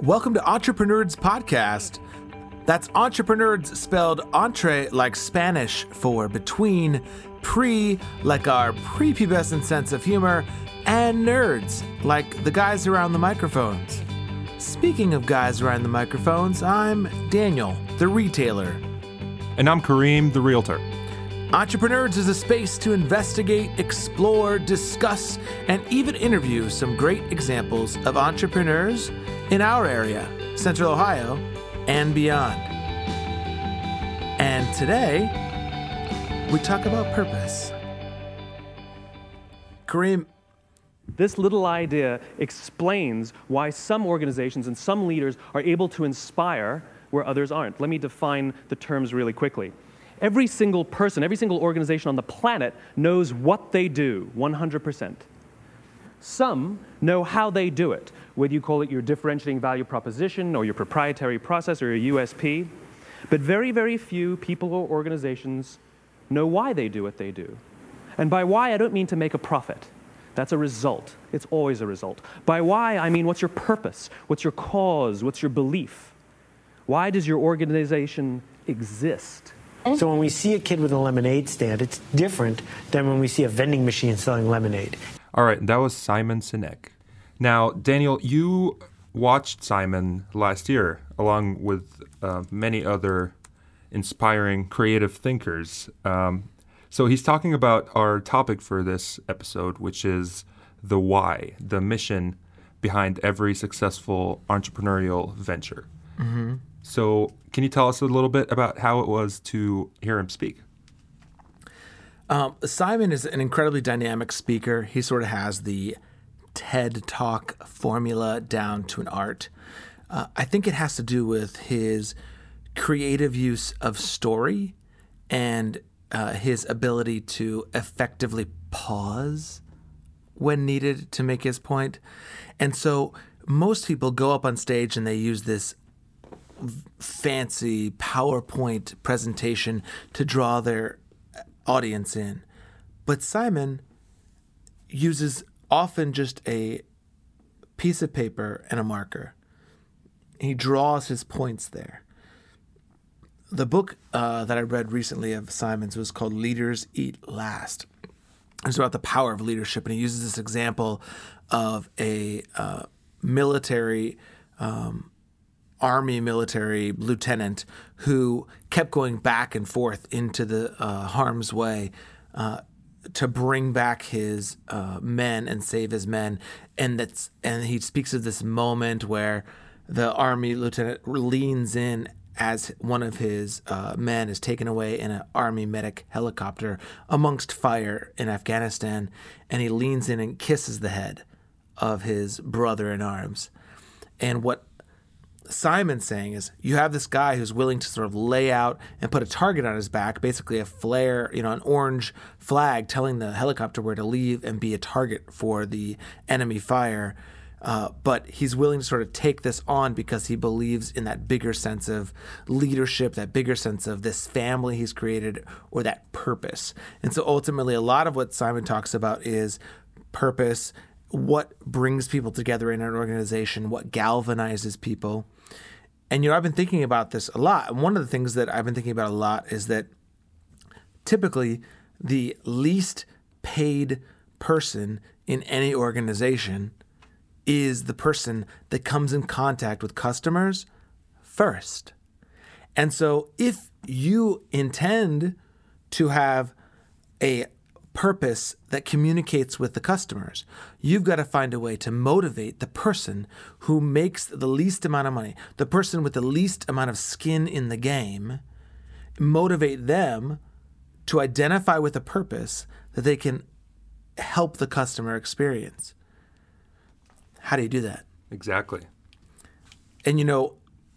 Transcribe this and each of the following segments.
Welcome to Entreprenerds Podcast. That's Entreprenerds spelled entre like Spanish for between, pre like our prepubescent sense of humor, and nerds like the guys around the microphones. Speaking of guys around the microphones, I'm Daniel, the retailer. And I'm Kareem, the realtor. Entreprenerds is a space to investigate, explore, discuss, and even interview some great examples of entrepreneurs in our area, Central Ohio, and beyond. And today, we talk about purpose. Kareem, this little idea explains why some organizations and some leaders are able to inspire where others aren't. Let me define the terms really quickly. Every single person, every single organization on the planet knows what they do, 100%. Some know how they do it, whether you call it your differentiating value proposition or your proprietary process or your USP. But very, very few people or organizations know why they do what they do. And by why, I don't mean to make a profit. That's a result. It's always a result. By why, I mean what's your purpose? What's your cause? What's your belief? Why does your organization exist? So when we see a kid with a lemonade stand, it's different than when we see a vending machine selling lemonade. All right, that was Simon Sinek. Now, Daniel, you watched Simon last year, along with many other inspiring creative thinkers. So he's talking about our topic for this episode, which is the why, the mission behind every successful entrepreneurial venture. Mm-hmm. So can you tell us a little bit about how it was to hear him speak? Simon is an incredibly dynamic speaker. He sort of has the TED Talk formula down to an art. I think it has to do with his creative use of story and his ability to effectively pause when needed to make his point. And so most people go up on stage and they use this fancy PowerPoint presentation to draw their audience in. But Simon uses often just a piece of paper and a marker. He draws his points there. The book that I read recently of Simon's was called Leaders Eat Last. It's about the power of leadership, and he uses this example of a military Army military lieutenant who kept going back and forth into the harm's way to bring back his men and save his men. And he speaks of this moment where the Army lieutenant leans in as one of his men is taken away in an Army medic helicopter amongst fire in Afghanistan, and he leans in and kisses the head of his brother in arms. And what Simon's saying is you have this guy who's willing to sort of lay out and put a target on his back, basically a flare, an orange flag telling the helicopter where to leave and be a target for the enemy fire. But he's willing to sort of take this on because he believes in that bigger sense of leadership, that bigger sense of this family he's created or that purpose. And so ultimately a lot of what Simon talks about is purpose, what brings people together in an organization, what galvanizes people. And, I've been thinking about this a lot. And one of the things that I've been thinking about a lot is that typically the least paid person in any organization is the person that comes in contact with customers first. And so if you intend to have a purpose that communicates with the customers, you've got to find a way to motivate the person who makes the least amount of money, the person with the least amount of skin in the game, motivate them to identify with a purpose that they can help the customer experience. How do you do that? Exactly. And,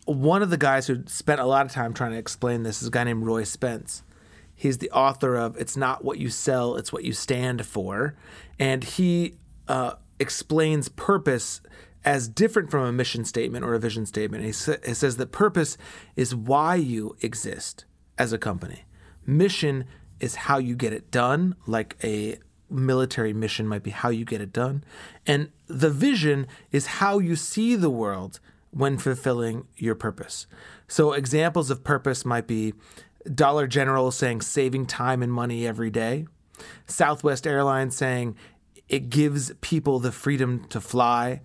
one of the guys who spent a lot of time trying to explain this is a guy named Roy Spence. He's the author of It's Not What You Sell, It's What You Stand For. And he explains purpose as different from a mission statement or a vision statement. He says that purpose is why you exist as a company. Mission is how you get it done, like a military mission might be how you get it done. And the vision is how you see the world when fulfilling your purpose. So examples of purpose might be Dollar General saying saving time and money every day, Southwest Airlines saying it gives people the freedom to fly,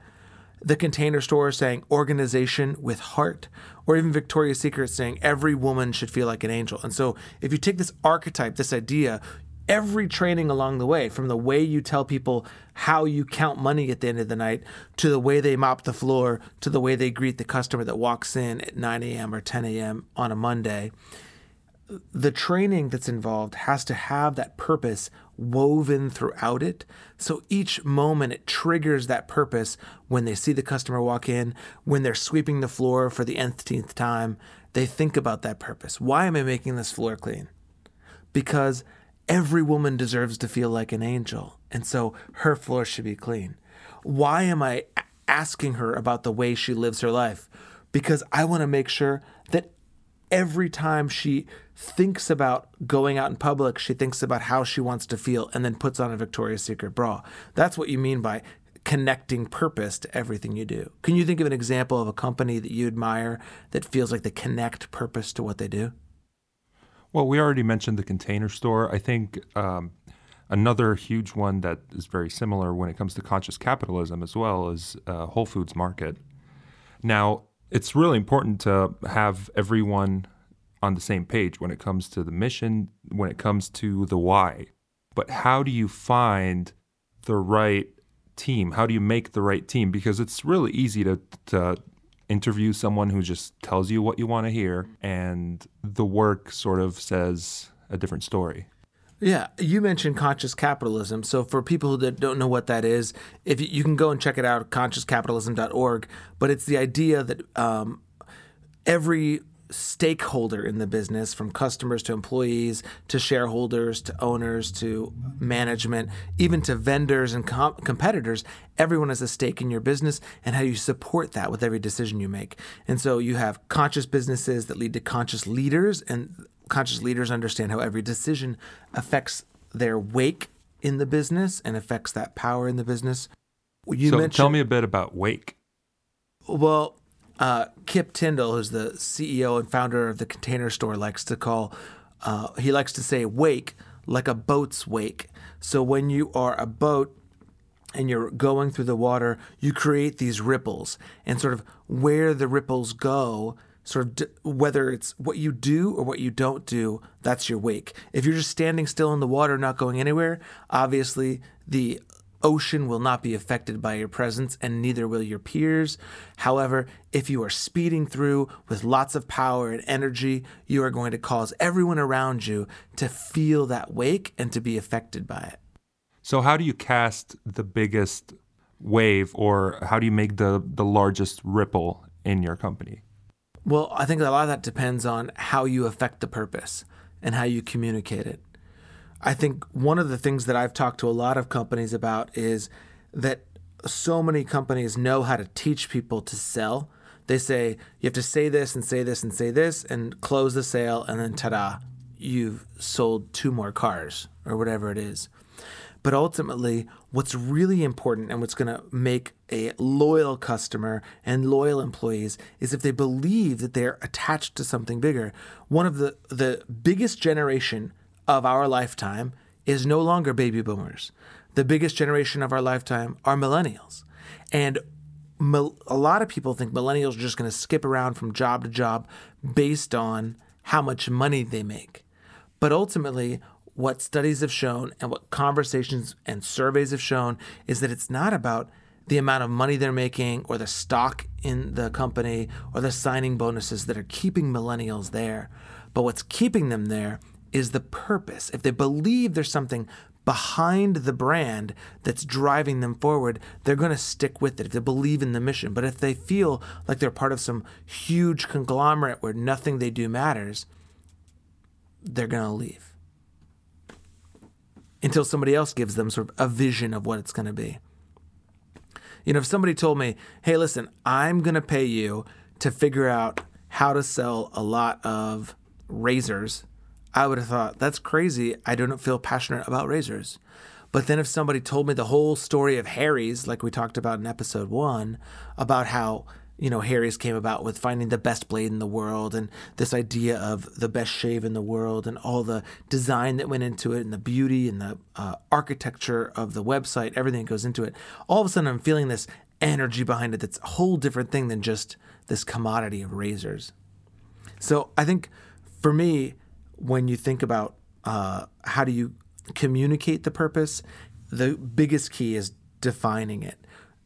the Container Store saying organization with heart, or even Victoria's Secret saying every woman should feel like an angel. And so if you take this archetype, this idea, every training along the way, from the way you tell people how you count money at the end of the night, to the way they mop the floor, to the way they greet the customer that walks in at 9 a.m. or 10 a.m. on a Monday, the training that's involved has to have that purpose woven throughout it. So each moment it triggers that purpose when they see the customer walk in, when they're sweeping the floor for the nth time, they think about that purpose. Why am I making this floor clean? Because every woman deserves to feel like an angel, and so her floor should be clean. Why am I asking her about the way she lives her life? Because I want to make sure that every time she thinks about going out in public, she thinks about how she wants to feel and then puts on a Victoria's Secret bra. That's what you mean by connecting purpose to everything you do. Can you think of an example of a company that you admire that feels like they connect purpose to what they do? Well, we already mentioned the Container Store. I think another huge one that is very similar when it comes to conscious capitalism as well is Whole Foods Market. Now, it's really important to have everyone on the same page when it comes to the mission, when it comes to the why. But how do you find the right team? How do you make the right team? Because it's really easy to interview someone who just tells you what you want to hear, and the work sort of says a different story. Yeah, you mentioned conscious capitalism. So for people that don't know what that is, if you can go and check it out, consciouscapitalism.org. But it's the idea that every stakeholder in the business, from customers to employees to shareholders to owners to management, even to vendors and competitors, everyone has a stake in your business and how you support that with every decision you make. And so you have conscious businesses that lead to conscious leaders, and conscious leaders understand how every decision affects their wake in the business and affects that power in the business. Tell me a bit about wake. Well, Kip Tindell, who's the CEO and founder of the Container Store, likes to say wake like a boat's wake. So when you are a boat and you're going through the water, you create these ripples, and sort of where the ripples go, whether it's what you do or what you don't do, that's your wake. If you're just standing still in the water, not going anywhere, obviously the ocean will not be affected by your presence, and neither will your peers. However, if you are speeding through with lots of power and energy, you are going to cause everyone around you to feel that wake and to be affected by it. So how do you cast the biggest wave, or how do you make the largest ripple in your company? Well, I think a lot of that depends on how you affect the purpose and how you communicate it. I think one of the things that I've talked to a lot of companies about is that so many companies know how to teach people to sell. They say, you have to say this and say this and say this and close the sale, and then ta-da, you've sold 2 more cars or whatever it is. But ultimately, what's really important and what's going to make a loyal customer and loyal employees is if they believe that they're attached to something bigger. One of the biggest generation of our lifetime is no longer baby boomers. The biggest generation of our lifetime are millennials. And a lot of people think millennials are just going to skip around from job to job based on how much money they make. But ultimately, what studies have shown and what conversations and surveys have shown is that it's not about the amount of money they're making or the stock in the company or the signing bonuses that are keeping millennials there. But what's keeping them there is the purpose. If they believe there's something behind the brand that's driving them forward, they're going to stick with it if they believe in the mission. But if they feel like they're part of some huge conglomerate where nothing they do matters, they're going to leave until somebody else gives them sort of a vision of what it's going to be. You know, if somebody told me, hey, listen, I'm going to pay you to figure out how to sell a lot of razors, I would have thought, that's crazy. I don't feel passionate about razors. But then if somebody told me the whole story of Harry's, like we talked about in episode 1, about how you know, Harry's came about with finding the best blade in the world and this idea of the best shave in the world and all the design that went into it and the beauty and the architecture of the website, everything that goes into it. All of a sudden, I'm feeling this energy behind it that's a whole different thing than just this commodity of razors. So I think for me, when you think about how do you communicate the purpose, the biggest key is defining it.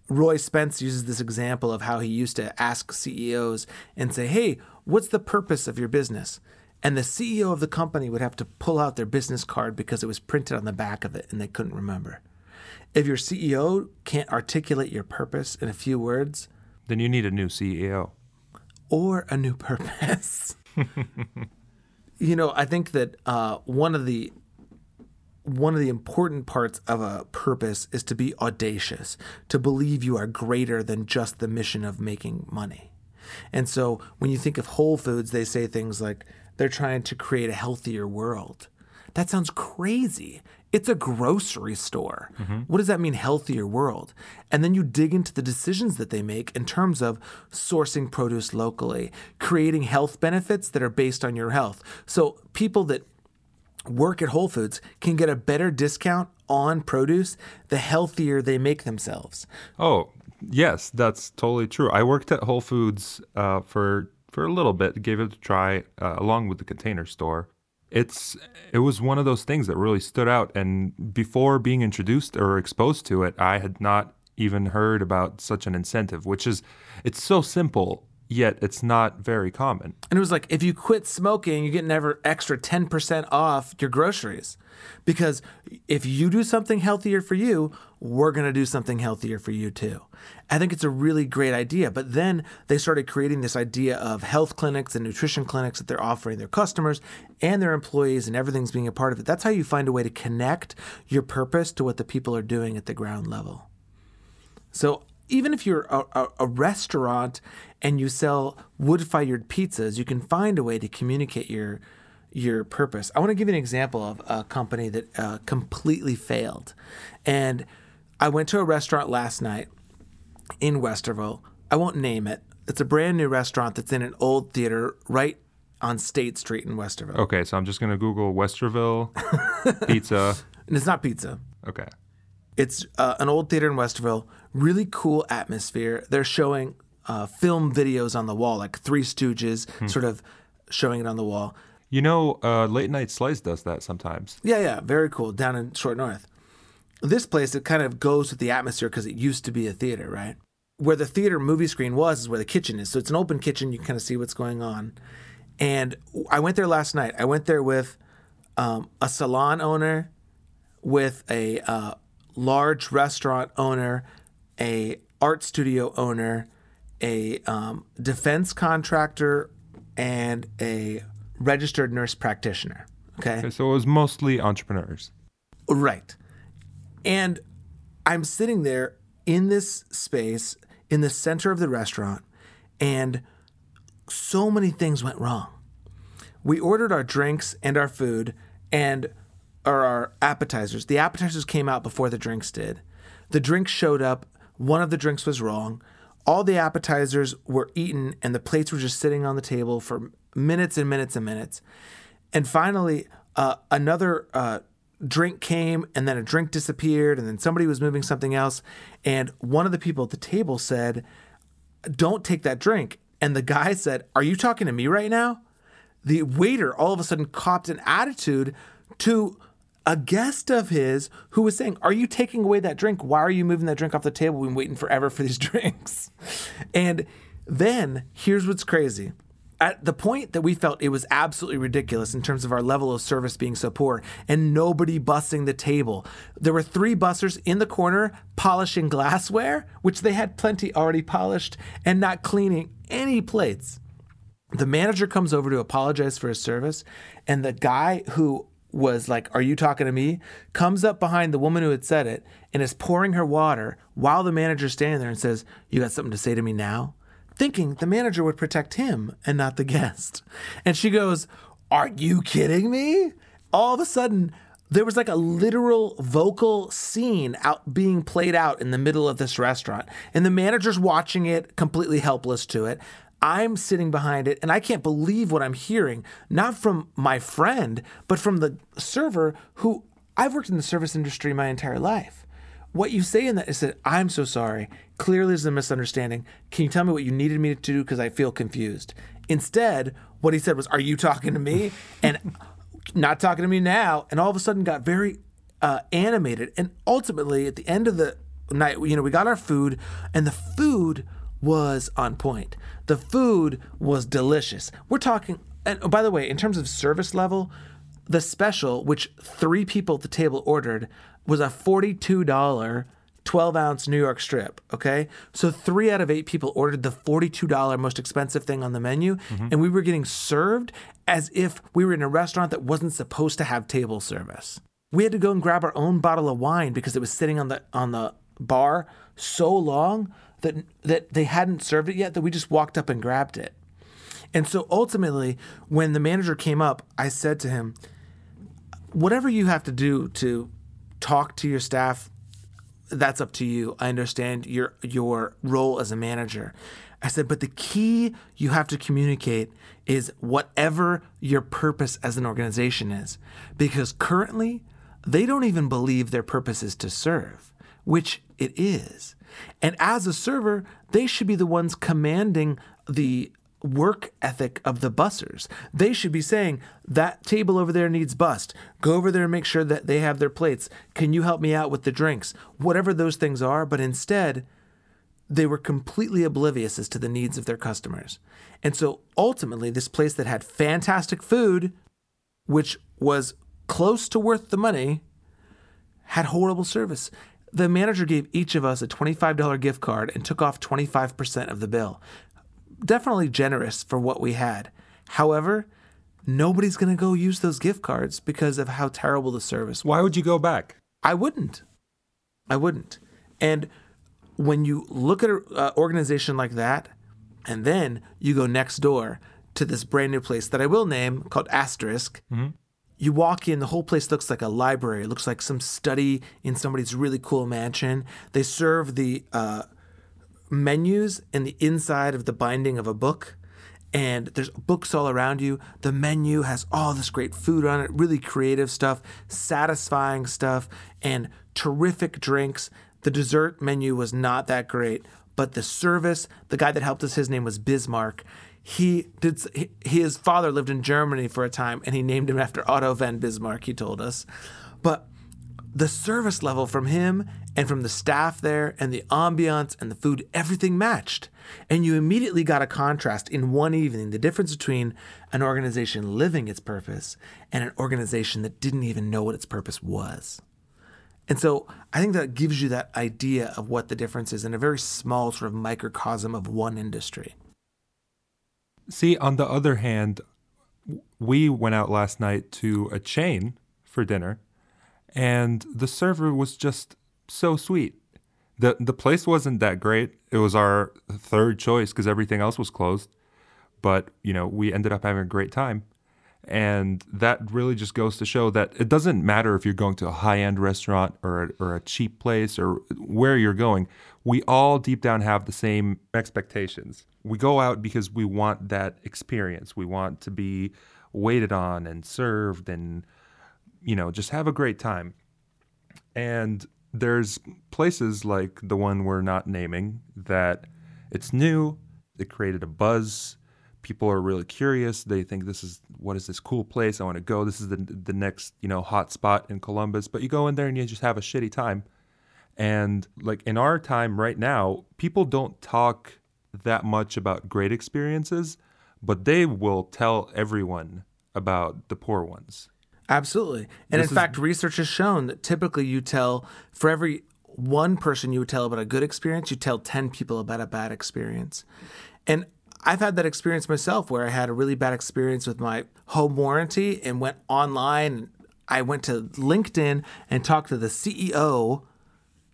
Roy Spence uses this example of how he used to ask CEOs and say, hey, what's the purpose of your business? And the CEO of the company would have to pull out their business card because it was printed on the back of it and they couldn't remember. If your CEO can't articulate your purpose in a few words, then you need a new CEO. Or a new purpose. You know, I think that one of the important parts of a purpose is to be audacious, to believe you are greater than just the mission of making money. And so when you think of Whole Foods, they say things like they're trying to create a healthier world. That sounds crazy. It's a grocery store. Mm-hmm. What does that mean, healthier world? And then you dig into the decisions that they make in terms of sourcing produce locally, creating health benefits that are based on your health. So people that work at Whole Foods can get a better discount on produce the healthier they make themselves. Oh, yes, that's totally true. I worked at Whole Foods for a little bit, gave it a try along with the Container Store. It was one of those things that really stood out. And before being introduced or exposed to it, I had not even heard about such an incentive, which is, it's so simple, yet it's not very common. And it was like, if you quit smoking, you get an extra 10% off your groceries. Because if you do something healthier for you, we're going to do something healthier for you too. I think it's a really great idea. But then they started creating this idea of health clinics and nutrition clinics that they're offering their customers and their employees, and everything's being a part of it. That's how you find a way to connect your purpose to what the people are doing at the ground level. So even if you're a restaurant and you sell wood-fired pizzas, you can find a way to communicate your purpose. I want to give you an example of a company that completely failed. And I went to a restaurant last night in Westerville. I won't name it. It's a brand new restaurant that's in an old theater right on State Street in Westerville. Okay, so I'm just going to Google Westerville pizza. And it's not pizza. Okay. It's an old theater in Westerville. Really cool atmosphere. They're showing film videos on the wall, like Three Stooges, sort of showing it on the wall. You know, Late Night Slice does that sometimes. Yeah, very cool, down in Short North. This place, it kind of goes with the atmosphere because it used to be a theater, right? Where the theater movie screen was is where the kitchen is. So it's an open kitchen. You can kind of see what's going on. And I went there last night. I went there with a salon owner, with a large restaurant owner, a art studio owner, a defense contractor, and a registered nurse practitioner. Okay, so it was mostly entrepreneurs. Right. And I'm sitting there in this space in the center of the restaurant, and so many things went wrong. We ordered our drinks and our food or our appetizers. The appetizers came out before the drinks did. The drinks showed up. One of the drinks was wrong. All the appetizers were eaten, and the plates were just sitting on the table for minutes and minutes and minutes. And finally, another drink came, and then a drink disappeared, and then somebody was moving something else. And one of the people at the table said, "Don't take that drink." And the guy said, "Are you talking to me right now?" The waiter all of a sudden copped an attitude to a guest of his who was saying, "Are you taking away that drink? Why are you moving that drink off the table? We've been waiting forever for these drinks." And then here's what's crazy. At the point that we felt it was absolutely ridiculous in terms of our level of service being so poor and nobody bussing the table, there were three bussers in the corner polishing glassware, which they had plenty already polished, and not cleaning any plates. The manager comes over to apologize for his service, and the guy who was like, "Are you talking to me?" comes up behind the woman who had said it and is pouring her water while the manager's standing there and says, "You got something to say to me now?" Thinking the manager would protect him and not the guest. And she goes, "Are you kidding me?" All of a sudden, There was like a literal vocal scene out being played out in the middle of this restaurant, and the manager's watching it, completely helpless to it. I'm sitting behind it, and I can't believe what I'm hearing, not from my friend, but from the server who, I've worked in the service industry my entire life. What you say in that is that, I'm so sorry. Clearly there's a misunderstanding. Can you tell me what you needed me to do? Because I feel confused. Instead, what he said was, are you talking to me? And not talking to me now. And all of a sudden got very animated. And ultimately, at the end of the night, we got our food, and the food was on point. The food was delicious. We're talking, and by the way, in terms of service level, the special, which three people at the table ordered, was a $42 12-ounce New York strip, okay? So 3 out of 8 people ordered the $42 most expensive thing on the menu, mm-hmm. and we were getting served as if we were in a restaurant that wasn't supposed to have table service. We had to go and grab our own bottle of wine because it was sitting on the bar so long that they hadn't served it yet, that we just walked up and grabbed it. And so ultimately, when the manager came up, I said to him, whatever you have to do to talk to your staff, that's up to you. I understand your role as a manager. I said, but the key you have to communicate is whatever your purpose as an organization is, because currently they don't even believe their purpose is to serve, which it is. And as a server, they should be the ones commanding the work ethic of the bussers. They should be saying, that table over there needs bussed. Go over there and make sure that they have their plates. Can you help me out with the drinks? Whatever those things are. But instead, they were completely oblivious as to the needs of their customers. And so ultimately, this place that had fantastic food, which was close to worth the money, had horrible service. The manager gave each of us a $25 gift card and took off 25% of the bill. Definitely generous for what we had. However, nobody's going to go use those gift cards because of how terrible the service was. Why would you go back? I wouldn't. And when you look at an organization like that, and then you go next door to this brand new place that I will name, called Asterisk, mm-hmm. You walk in, the whole place looks like a library. It looks like some study in somebody's really cool mansion. They serve the menus in the inside of the binding of a book, and there's books all around you. The menu has all this great food on it, really creative stuff, satisfying stuff, and terrific drinks. The dessert menu was not that great, but the service, the guy that helped us, his name was Bismarck. His father lived in Germany for a time, and he named him after Otto von Bismarck, he told us. But the service level from him and from the staff there and the ambiance and the food, everything matched. And you immediately got a contrast in one evening, the difference between an organization living its purpose and an organization that didn't even know what its purpose was. And so I think that gives you that idea of what the difference is in a very small sort of microcosm of one industry. See, on the other hand, we went out last night to a chain for dinner, and the server was just so sweet. The place wasn't that great. It was our third choice because everything else was closed. But, we ended up having a great time. And that really just goes to show that it doesn't matter if you're going to a high-end restaurant or a cheap place or where you're going. We all deep down have the same expectations. We go out because we want that experience. We want to be waited on and served and, just have a great time. And there's places like the one we're not naming that it's new. It created a buzz. People are really curious. They think what is this cool place? I want to go. This is the next, hot spot in Columbus. But you go in there and you just have a shitty time. And like in our time right now, people don't talk that much about great experiences, but they will tell everyone about the poor ones. Absolutely. And in fact, research has shown that typically you tell, for every one person you would tell about a good experience, you tell 10 people about a bad experience. And I've had that experience myself where I had a really bad experience with my home warranty and went online. I went to LinkedIn and talked to the CEO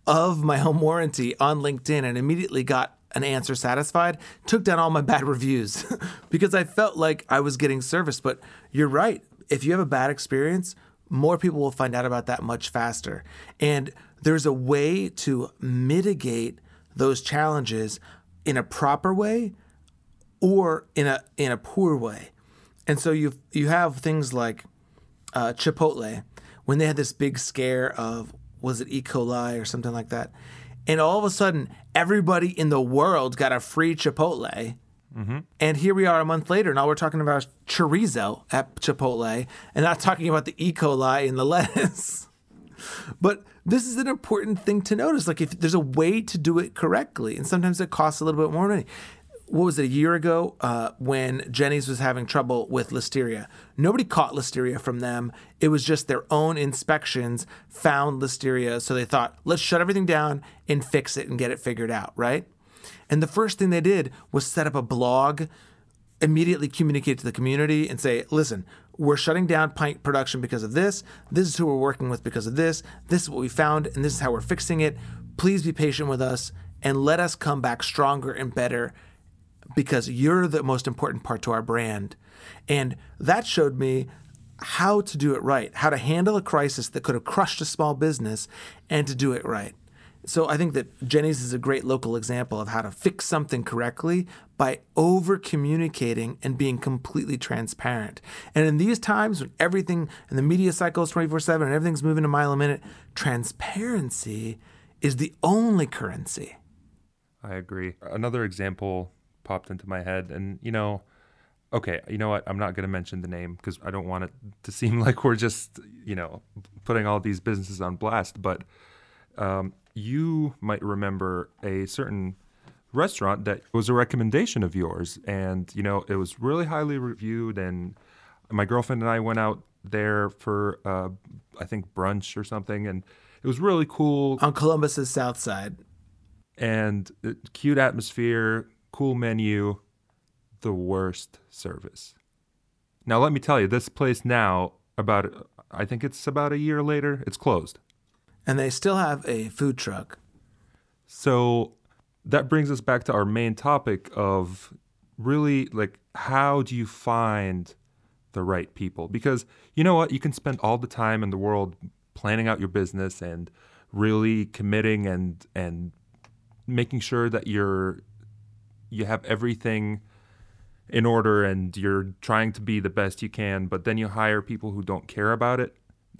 of my home warranty on LinkedIn and immediately got an answer satisfied, took down all my bad reviews because I felt like I was getting service. But you're right. If you have a bad experience, more people will find out about that much faster. And there's a way to mitigate those challenges in a proper way or in a poor way. And so you have things like Chipotle, when they had this big scare of, was it E. coli or something like that? And all of a sudden, everybody in the world got a free Chipotle. Mm-hmm. And here we are a month later, and all we're talking about is chorizo at Chipotle and not talking about the E. coli in the lettuce. But this is an important thing to notice. Like, if there's a way to do it correctly, and sometimes it costs a little bit more money. What was it, a year ago when Jenny's was having trouble with listeria? Nobody caught listeria from them. It was just their own inspections found listeria. So they thought, let's shut everything down and fix it and get it figured out, right? And the first thing they did was set up a blog, immediately communicate to the community and say, listen, we're shutting down pint production because of this. This is who we're working with because of this. This is what we found, and this is how we're fixing it. Please be patient with us and let us come back stronger and better, because you're the most important part to our brand. And that showed me how to do it right, how to handle a crisis that could have crushed a small business and to do it right. So I think that Jenny's is a great local example of how to fix something correctly by over-communicating and being completely transparent. And in these times when everything and the media cycle is 24/7 and everything's moving a mile a minute, transparency is the only currency. I agree. Another example popped into my head, and you know what, I'm not going to mention the name because I don't want it to seem like we're just, putting all these businesses on blast, but you might remember a certain restaurant that was a recommendation of yours, and it was really highly reviewed, and my girlfriend and I went out there for I think brunch or something, and it was really cool on Columbus's south side, and cute atmosphere, cool menu, the worst service. Now, let me tell you, this place now, I think it's about a year later, it's closed. And they still have a food truck. So that brings us back to our main topic of really, how do you find the right people? Because you know what? You can spend all the time in the world planning out your business and really committing and making sure that you have everything in order and you're trying to be the best you can, but then you hire people who don't care about it,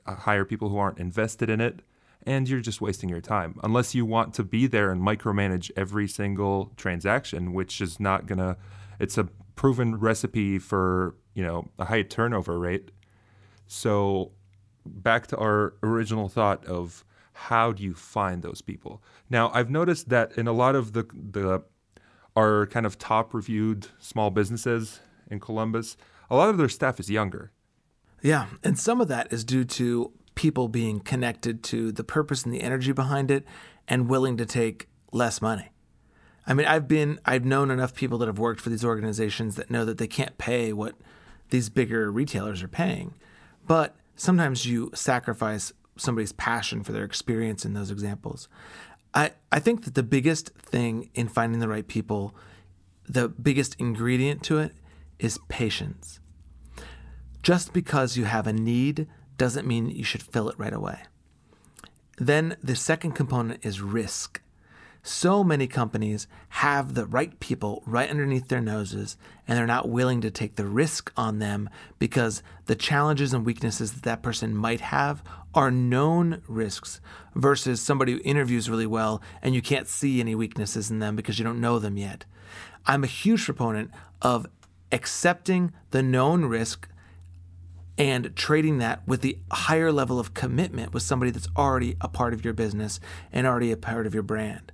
hire people who aren't invested in it, and you're just wasting your time. Unless you want to be there and micromanage every single transaction, which is not gonna, it's a proven recipe for, a high turnover rate. So back to our original thought of how do you find those people? Now, I've noticed that in a lot of our kind of top-reviewed small businesses in Columbus, a lot of their staff is younger. Yeah, and some of that is due to people being connected to the purpose and the energy behind it and willing to take less money. I mean, I've known enough people that have worked for these organizations that know that they can't pay what these bigger retailers are paying. But sometimes you sacrifice somebody's passion for their experience in those examples. I think that the biggest thing in finding the right people, the biggest ingredient to it, is patience. Just because you have a need doesn't mean you should fill it right away. Then the second component is risk. So many companies have the right people right underneath their noses, and they're not willing to take the risk on them because the challenges and weaknesses that person might have are known risks, versus somebody who interviews really well and you can't see any weaknesses in them because you don't know them yet. I'm a huge proponent of accepting the known risk and trading that with the higher level of commitment with somebody that's already a part of your business and already a part of your brand.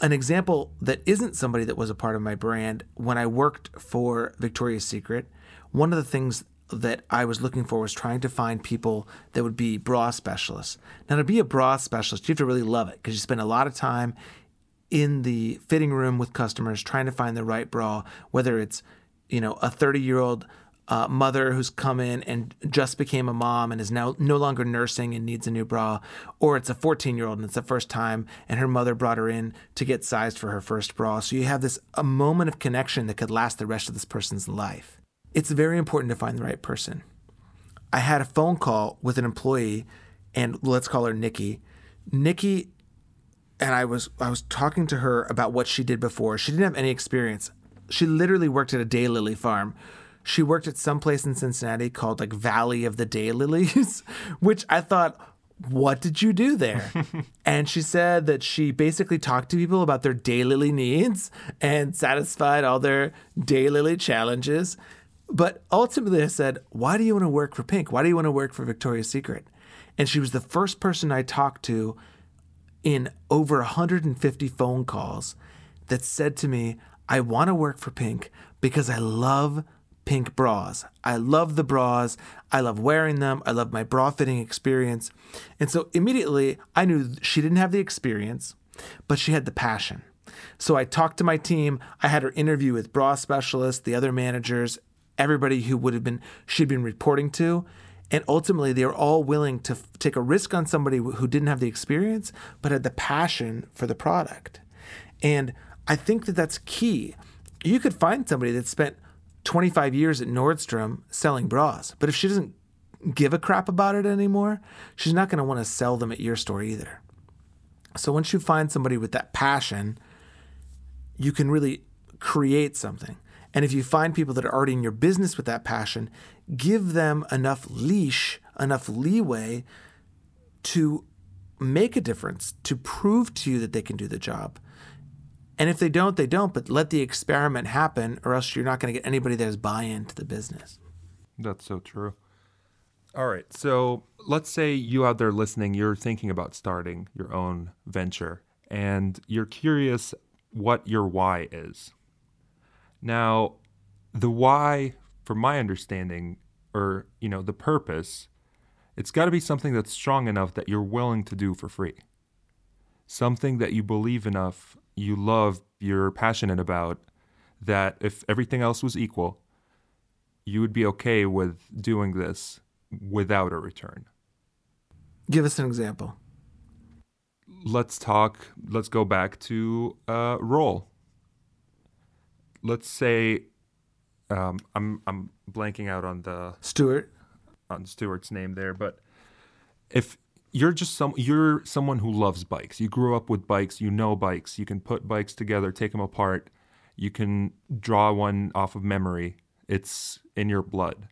An example that isn't somebody that was a part of my brand, when I worked for Victoria's Secret, one of the things that I was looking for was trying to find people that would be bra specialists. Now, to be a bra specialist, you have to really love it because you spend a lot of time in the fitting room with customers trying to find the right bra, whether it's, a 30-year-old mother who's come in and just became a mom and is now no longer nursing and needs a new bra, or it's a 14-year-old and it's the first time and her mother brought her in to get sized for her first bra. So you have a moment of connection that could last the rest of this person's life. It's very important to find the right person. I had a phone call with an employee, and let's call her Nikki. Nikki, and I was talking to her about what she did before. She didn't have any experience. She literally worked at a daylily farm. She worked at some place in Cincinnati called like Valley of the Daylilies, which I thought, what did you do there? And she said that she basically talked to people about their daylily needs and satisfied all their daylily challenges. But ultimately, I said, why do you want to work for Pink? Why do you want to work for Victoria's Secret? And she was the first person I talked to in over 150 phone calls that said to me, I want to work for Pink because I love Pink bras. I love the bras. I love wearing them. I love my bra fitting experience. And so immediately I knew she didn't have the experience, but she had the passion. So I talked to my team. I had her interview with bra specialists, the other managers, everybody who would have been, she'd been reporting to. And ultimately, they were all willing to take a risk on somebody who didn't have the experience, but had the passion for the product. And I think that that's key. You could find somebody that spent 25 years at Nordstrom selling bras, but if she doesn't give a crap about it anymore, she's not going to want to sell them at your store either. So once you find somebody with that passion, you can really create something. And if you find people that are already in your business with that passion, give them enough leash, enough leeway to make a difference, to prove to you that they can do the job. And if they don't, they don't, but let the experiment happen, or else you're not going to get anybody that has buy-in to the business. That's so true. All right. So let's say you out there listening, you're thinking about starting your own venture, and you're curious what your why is. Now, the why, from my understanding, or, you know, the purpose, it's got to be something that's strong enough that you're willing to do for free. Something that you believe enough, you love, you're passionate about, that if everything else was equal, you would be okay with doing this without a return. Give us an example. Let's go back to Roll. Let's say I'm blanking out on the Stuart's name there, but if you're someone who loves bikes, you grew up with bikes, you know bikes, you can put bikes together, take them apart, you can draw one off of memory. It's in your blood.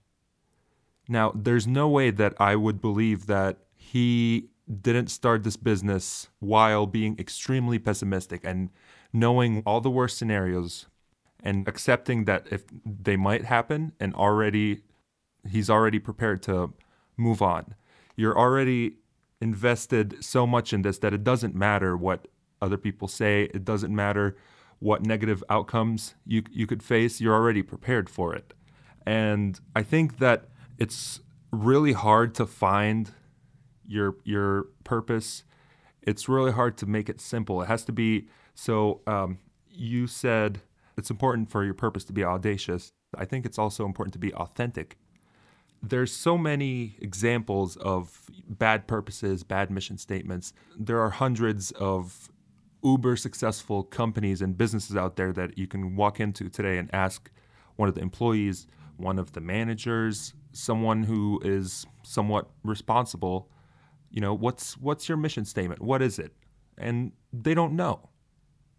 Now, there's no way that I would believe that he didn't start this business while being extremely pessimistic and knowing all the worst scenarios, and accepting that if they might happen, and he's already prepared to move on. You're already invested so much in this that it doesn't matter what other people say. It doesn't matter what negative outcomes you could face. You're already prepared for it. And I think that it's really hard to find your purpose. It's really hard to make it simple. It has to be so. You said it's important for your purpose to be audacious. I think it's also important to be authentic. There's so many examples of bad purposes, bad mission statements. There are hundreds of uber successful companies and businesses out there that you can walk into today and ask one of the employees, one of the managers, someone who is somewhat responsible, you know, what's your mission statement? What is it? And they don't know.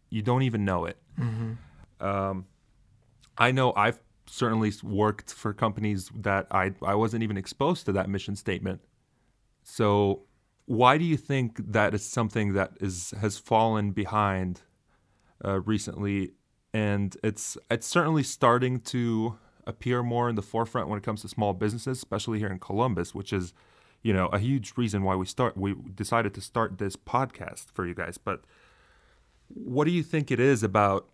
You don't even know it. Mm-hmm. I know I've certainly worked for companies that I wasn't even exposed to that mission statement. So why do you think that is something that has fallen behind recently? And it's certainly starting to appear more in the forefront when it comes to small businesses, especially here in Columbus, which is, you know, a huge reason why we decided to start this podcast for you guys. But what do you think it is about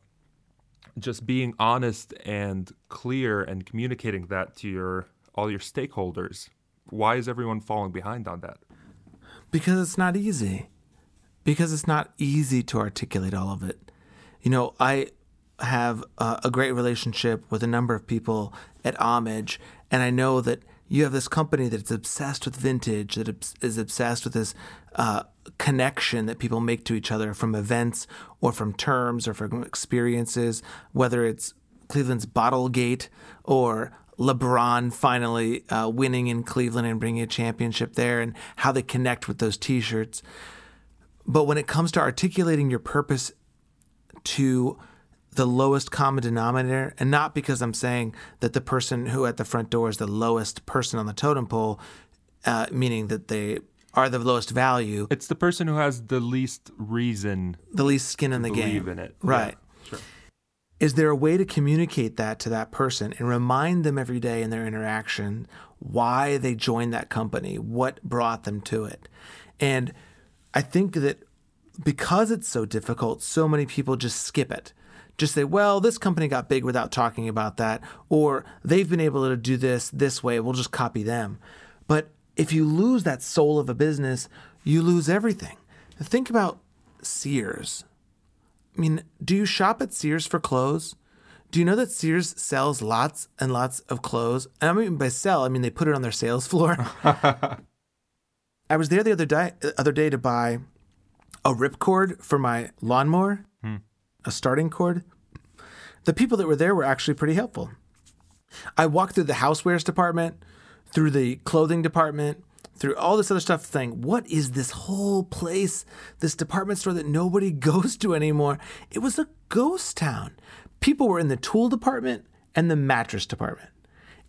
just being honest and clear and communicating that to all your stakeholders? Why is everyone falling behind on that? Because it's not easy. Because it's not easy to articulate all of it. You know, I have a great relationship with a number of people at Homage, and I know that you have this company that's obsessed with vintage, that is obsessed with this connection that people make to each other from events or from terms or from experiences, whether it's Cleveland's Bottlegate or LeBron finally winning in Cleveland and bringing a championship there, and how they connect with those T-shirts. But when it comes to articulating your purpose to the lowest common denominator, and not because I'm saying that the person who at the front door is the lowest person on the totem pole, meaning that they are the lowest value. It's the person who has the least reason. The least skin in the game. Believe in it. Right. Yeah, sure. Is there a way to communicate that to that person and remind them every day in their interaction why they joined that company, what brought them to it? And I think that because it's so difficult, so many people just skip it. Just say, well, this company got big without talking about that, or they've been able to do this way, we'll just copy them. But if you lose that soul of a business, you lose everything. Think about Sears. I mean, do you shop at Sears for clothes? Do you know that Sears sells lots and lots of clothes? And I mean by sell, I mean they put it on their sales floor. I was there the other day to buy a ripcord for my lawnmower, a starting cord. The people that were there were actually pretty helpful. I walked through the housewares department, through the clothing department, through all this other stuff, saying, what is this whole place, this department store that nobody goes to anymore? It was a ghost town. People were in the tool department and the mattress department.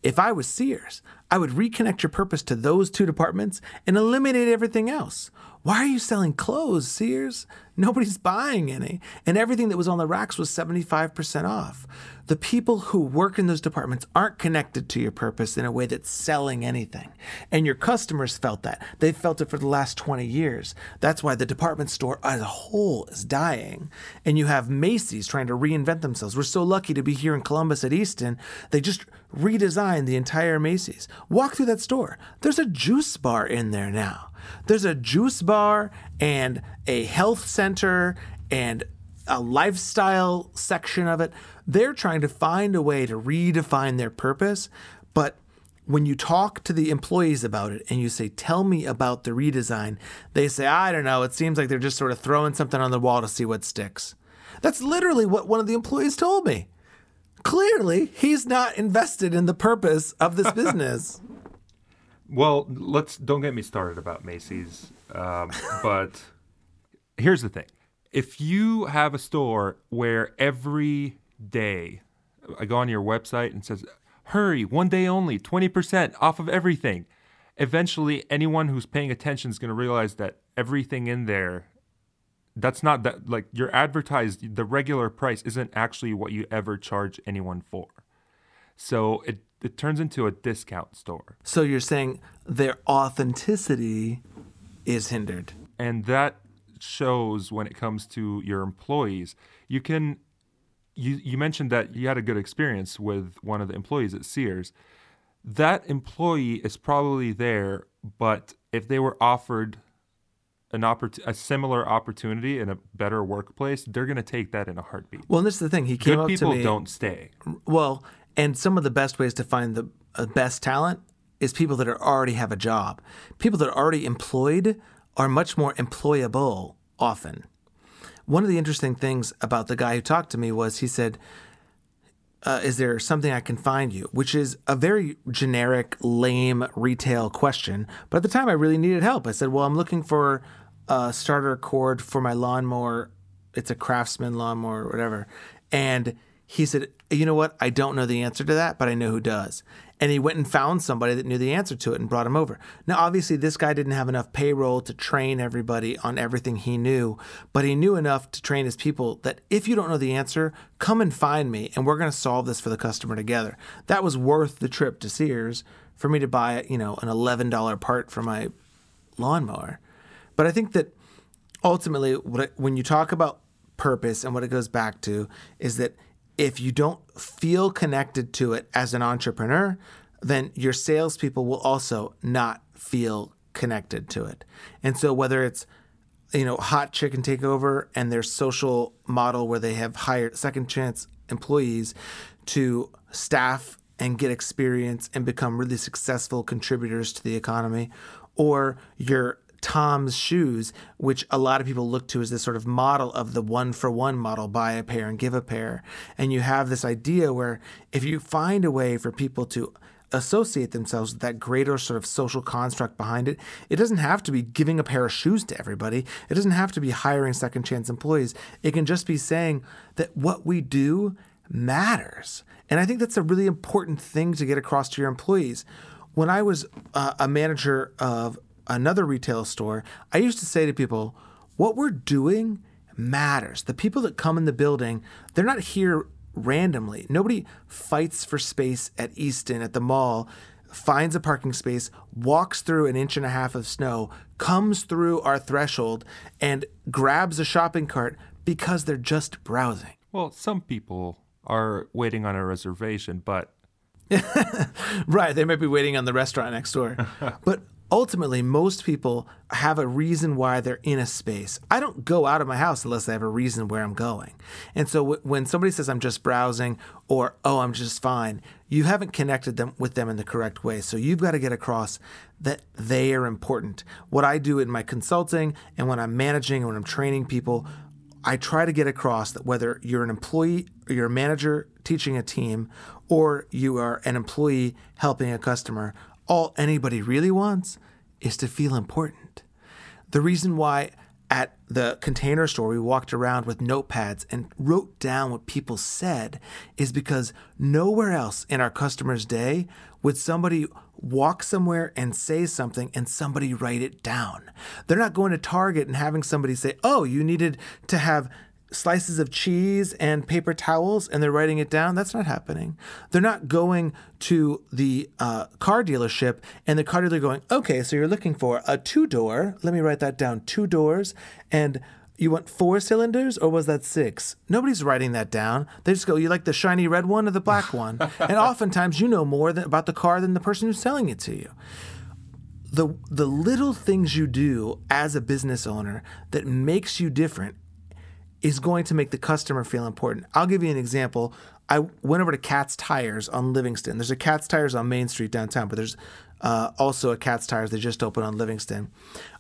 If I was Sears, I would reconnect your purpose to those two departments and eliminate everything else. Why are you selling clothes, Sears? Nobody's buying any. And everything that was on the racks was 75% off. The people who work in those departments aren't connected to your purpose in a way that's selling anything. And your customers felt that. They've felt it for the last 20 years. That's why the department store as a whole is dying. And you have Macy's trying to reinvent themselves. We're so lucky to be here in Columbus at Easton. They just redesigned the entire Macy's. Walk through that store. There's a juice bar in there now. There's a juice bar and a health center and a lifestyle section of it. They're trying to find a way to redefine their purpose. But when you talk to the employees about it and you say, tell me about the redesign, they say, I don't know. It seems like they're just sort of throwing something on the wall to see what sticks. That's literally what one of the employees told me. Clearly, he's not invested in the purpose of this business. Well, don't get me started about Macy's, but here's the thing. If you have a store where every day I go on your website and says, hurry, one day only, 20% off of everything, eventually anyone who's paying attention is going to realize that everything in there, that's not that, like, you're advertised, the regular price isn't actually what you ever charge anyone for. So it turns into a discount store. So you're saying their authenticity is hindered. And that shows when it comes to your employees. You mentioned that you had a good experience with one of the employees at Sears. That employee is probably there, but if they were offered a similar opportunity in a better workplace, they're going to take that in a heartbeat. Well, and this is the thing. He came up to me. Good people don't stay. Well, and some of the best ways to find the best talent is people that already have a job. People that are already employed are much more employable often. One of the interesting things about the guy who talked to me was he said, is there something I can find you? Which is a very generic, lame retail question. But at the time, I really needed help. I said, well, I'm looking for a starter cord for my lawnmower. It's a Craftsman lawnmower or whatever. And he said, you know what? I don't know the answer to that, but I know who does. And he went and found somebody that knew the answer to it and brought him over. Now, obviously, this guy didn't have enough payroll to train everybody on everything he knew, but he knew enough to train his people that if you don't know the answer, come and find me, and we're going to solve this for the customer together. That was worth the trip to Sears for me to buy, an $11 part for my lawnmower. But I think that ultimately, when you talk about purpose and what it goes back to is that if you don't feel connected to it as an entrepreneur, then your salespeople will also not feel connected to it. And so whether it's, Hot Chicken Takeover and their social model where they have hired second chance employees to staff and get experience and become really successful contributors to the economy, or your Tom's Shoes, which a lot of people look to as this sort of model of the one-for-one model, buy a pair and give a pair. And you have this idea where if you find a way for people to associate themselves with that greater sort of social construct behind it, it doesn't have to be giving a pair of shoes to everybody. It doesn't have to be hiring second chance employees. It can just be saying that what we do matters. And I think that's a really important thing to get across to your employees. When I was a manager of another retail store, I used to say to people, what we're doing matters. The people that come in the building, they're not here randomly. Nobody fights for space at Easton at the mall, finds a parking space, walks through an inch and a half of snow, comes through our threshold, and grabs a shopping cart because they're just browsing. Well, some people are waiting on a reservation, but... Right, they might be waiting on the restaurant next door. But ultimately, most people have a reason why they're in a space. I don't go out of my house unless I have a reason where I'm going. And so when somebody says, I'm just browsing, or, oh, I'm just fine, you haven't connected them with them in the correct way. So you've got to get across that they are important. What I do in my consulting and when I'm managing and when I'm training people, I try to get across that whether you're an employee or you're a manager teaching a team or you are an employee helping a customer, all anybody really wants is to feel important. The reason why at the Container Store we walked around with notepads and wrote down what people said is because nowhere else in our customer's day would somebody walk somewhere and say something and somebody write it down. They're not going to Target and having somebody say, oh, you needed to have slices of cheese and paper towels, and they're writing it down. That's not happening. They're not going to the car dealership and the car dealer going, okay, so you're looking for a 2-door. Let me write that down. 2 doors. And you want 4 cylinders or was that 6? Nobody's writing that down. They just go, you like the shiny red one or the black one? And oftentimes you know more about the car than the person who's selling it to you. The little things you do as a business owner that makes you different is going to make the customer feel important. I'll give you an example. I went over to Cat's Tires on Livingston. There's a Cat's Tires on Main Street downtown, but there's also a Cat's Tires that just opened on Livingston.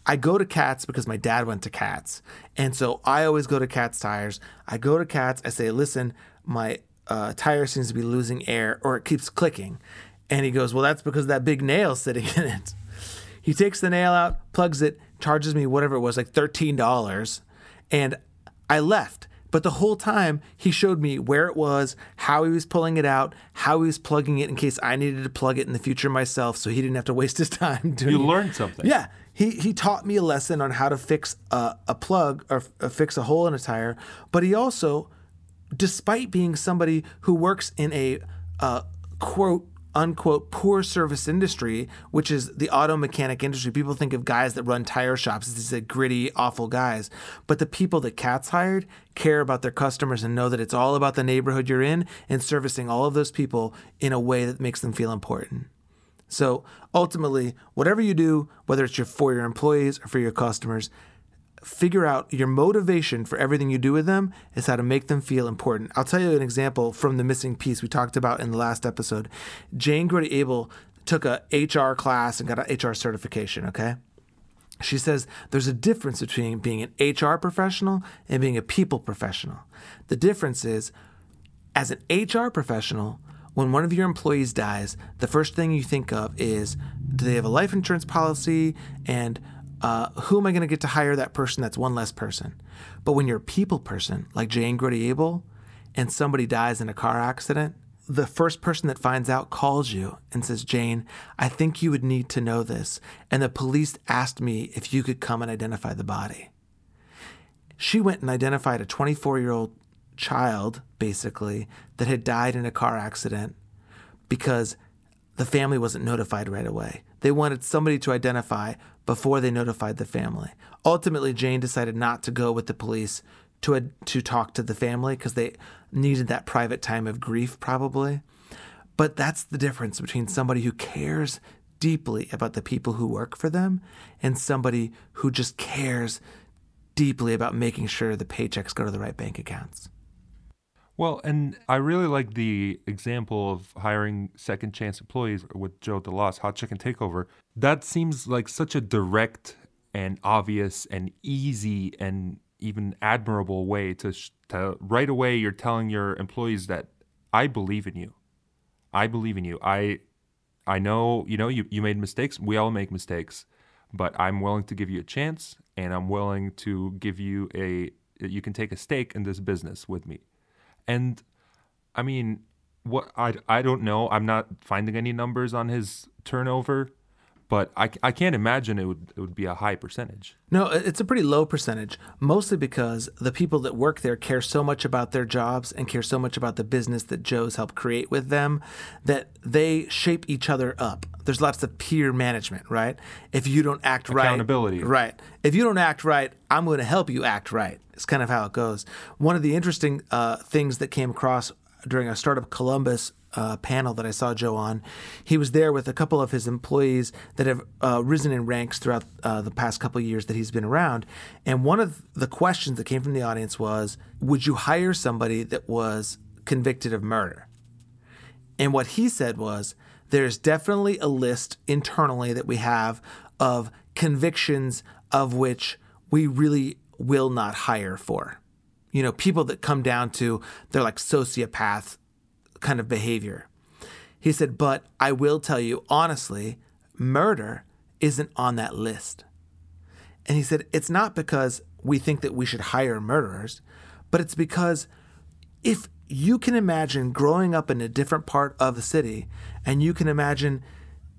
I go to Cat's because my dad went to Cat's. And so I always go to Cat's Tires. I go to Cat's. I say, listen, my tire seems to be losing air, or it keeps clicking. And he goes, well, that's because of that big nail sitting in it. He takes the nail out, plugs it, charges me whatever it was, like $13. And I left, but the whole time he showed me where it was, how he was pulling it out, how he was plugging it in case I needed to plug it in the future myself so he didn't have to waste his time doing it. You learned something. Yeah. He taught me a lesson on how to fix a plug or fix a hole in a tire, but he also, despite being somebody who works in a quote, unquote, poor service industry, which is the auto mechanic industry. People think of guys that run tire shops as these gritty, awful guys. But the people that Cat's hired care about their customers and know that it's all about the neighborhood you're in and servicing all of those people in a way that makes them feel important. So ultimately, whatever you do, whether it's for your employees or for your customers, figure out your motivation for everything you do with them is how to make them feel important. I'll tell you an example from the missing piece we talked about in the last episode. Jane Grody Abel took a HR class and got an HR certification, okay? She says there's a difference between being an HR professional and being a people professional. The difference is, as an HR professional, when one of your employees dies, the first thing you think of is, do they have a life insurance policy, and who am I going to get to hire that person? That's one less person. But when you're a people person, like Jane Grody Abel, and somebody dies in a car accident, the first person that finds out calls you and says, Jane, I think you would need to know this. And the police asked me if you could come and identify the body. She went and identified a 24-year-old child, basically, that had died in a car accident because the family wasn't notified right away. They wanted somebody to identify before they notified the family. Ultimately, Jane decided not to go with the police to talk to the family because they needed that private time of grief probably. But that's the difference between somebody who cares deeply about the people who work for them and somebody who just cares deeply about making sure the paychecks go to the right bank accounts. Well, and I really like the example of hiring second chance employees with Joe DeLoss, Hot Chicken Takeover. That seems like such a direct and obvious and easy and even admirable way to right away you're telling your employees that I believe in you. I believe in you. I know, you know, you made mistakes. We all make mistakes, but I'm willing to give you a chance, and I'm willing to give you you can take a stake in this business with me. And I mean, I don't know. I'm not finding any numbers on his turnover, but I can't imagine it would be a high percentage. No, it's a pretty low percentage, mostly because the people that work there care so much about their jobs and care so much about the business that Joe's helped create with them that they shape each other up. There's lots of peer management, right? If you don't act right. Accountability. Right. If you don't act right, I'm going to help you act right. It's kind of how it goes. One of the interesting things that came across during a Startup Columbus panel that I saw Joe on, he was there with a couple of his employees that have risen in ranks throughout the past couple of years that he's been around. And one of the questions that came from the audience was, would you hire somebody that was convicted of murder? And what he said was, there's definitely a list internally that we have of convictions of which we really will not hire for. You know, people that come down to, they're like sociopath kind of behavior. He said, but I will tell you, honestly, murder isn't on that list. And he said, it's not because we think that we should hire murderers, but it's because if you can imagine growing up in a different part of the city, and you can imagine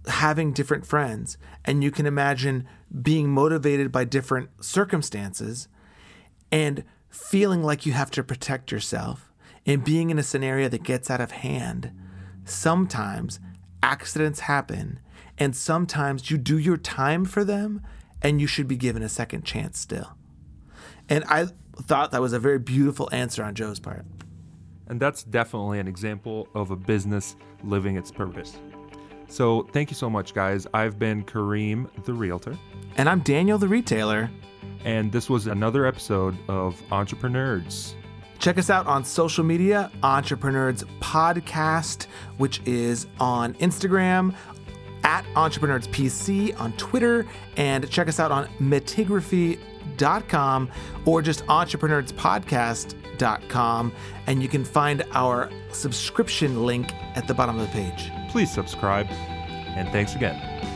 having different friends, and you can imagine being motivated by different circumstances, and feeling like you have to protect yourself, and being in a scenario that gets out of hand, sometimes accidents happen, and sometimes you do your time for them, and you should be given a second chance still. And I thought that was a very beautiful answer on Joe's part. And that's definitely an example of a business living its purpose. So thank you so much, guys. I've been Kareem, the Realtor. And I'm Daniel, the Retailer. And this was another episode of Entreprenerds. Check us out on social media, Entreprenerds Podcast, which is on Instagram, at Entreprenerds PC on Twitter, and check us out on metigraphy.com or just entrepreneurs podcast.com, and you can find our subscription link at the bottom of the page. Please subscribe, and thanks again.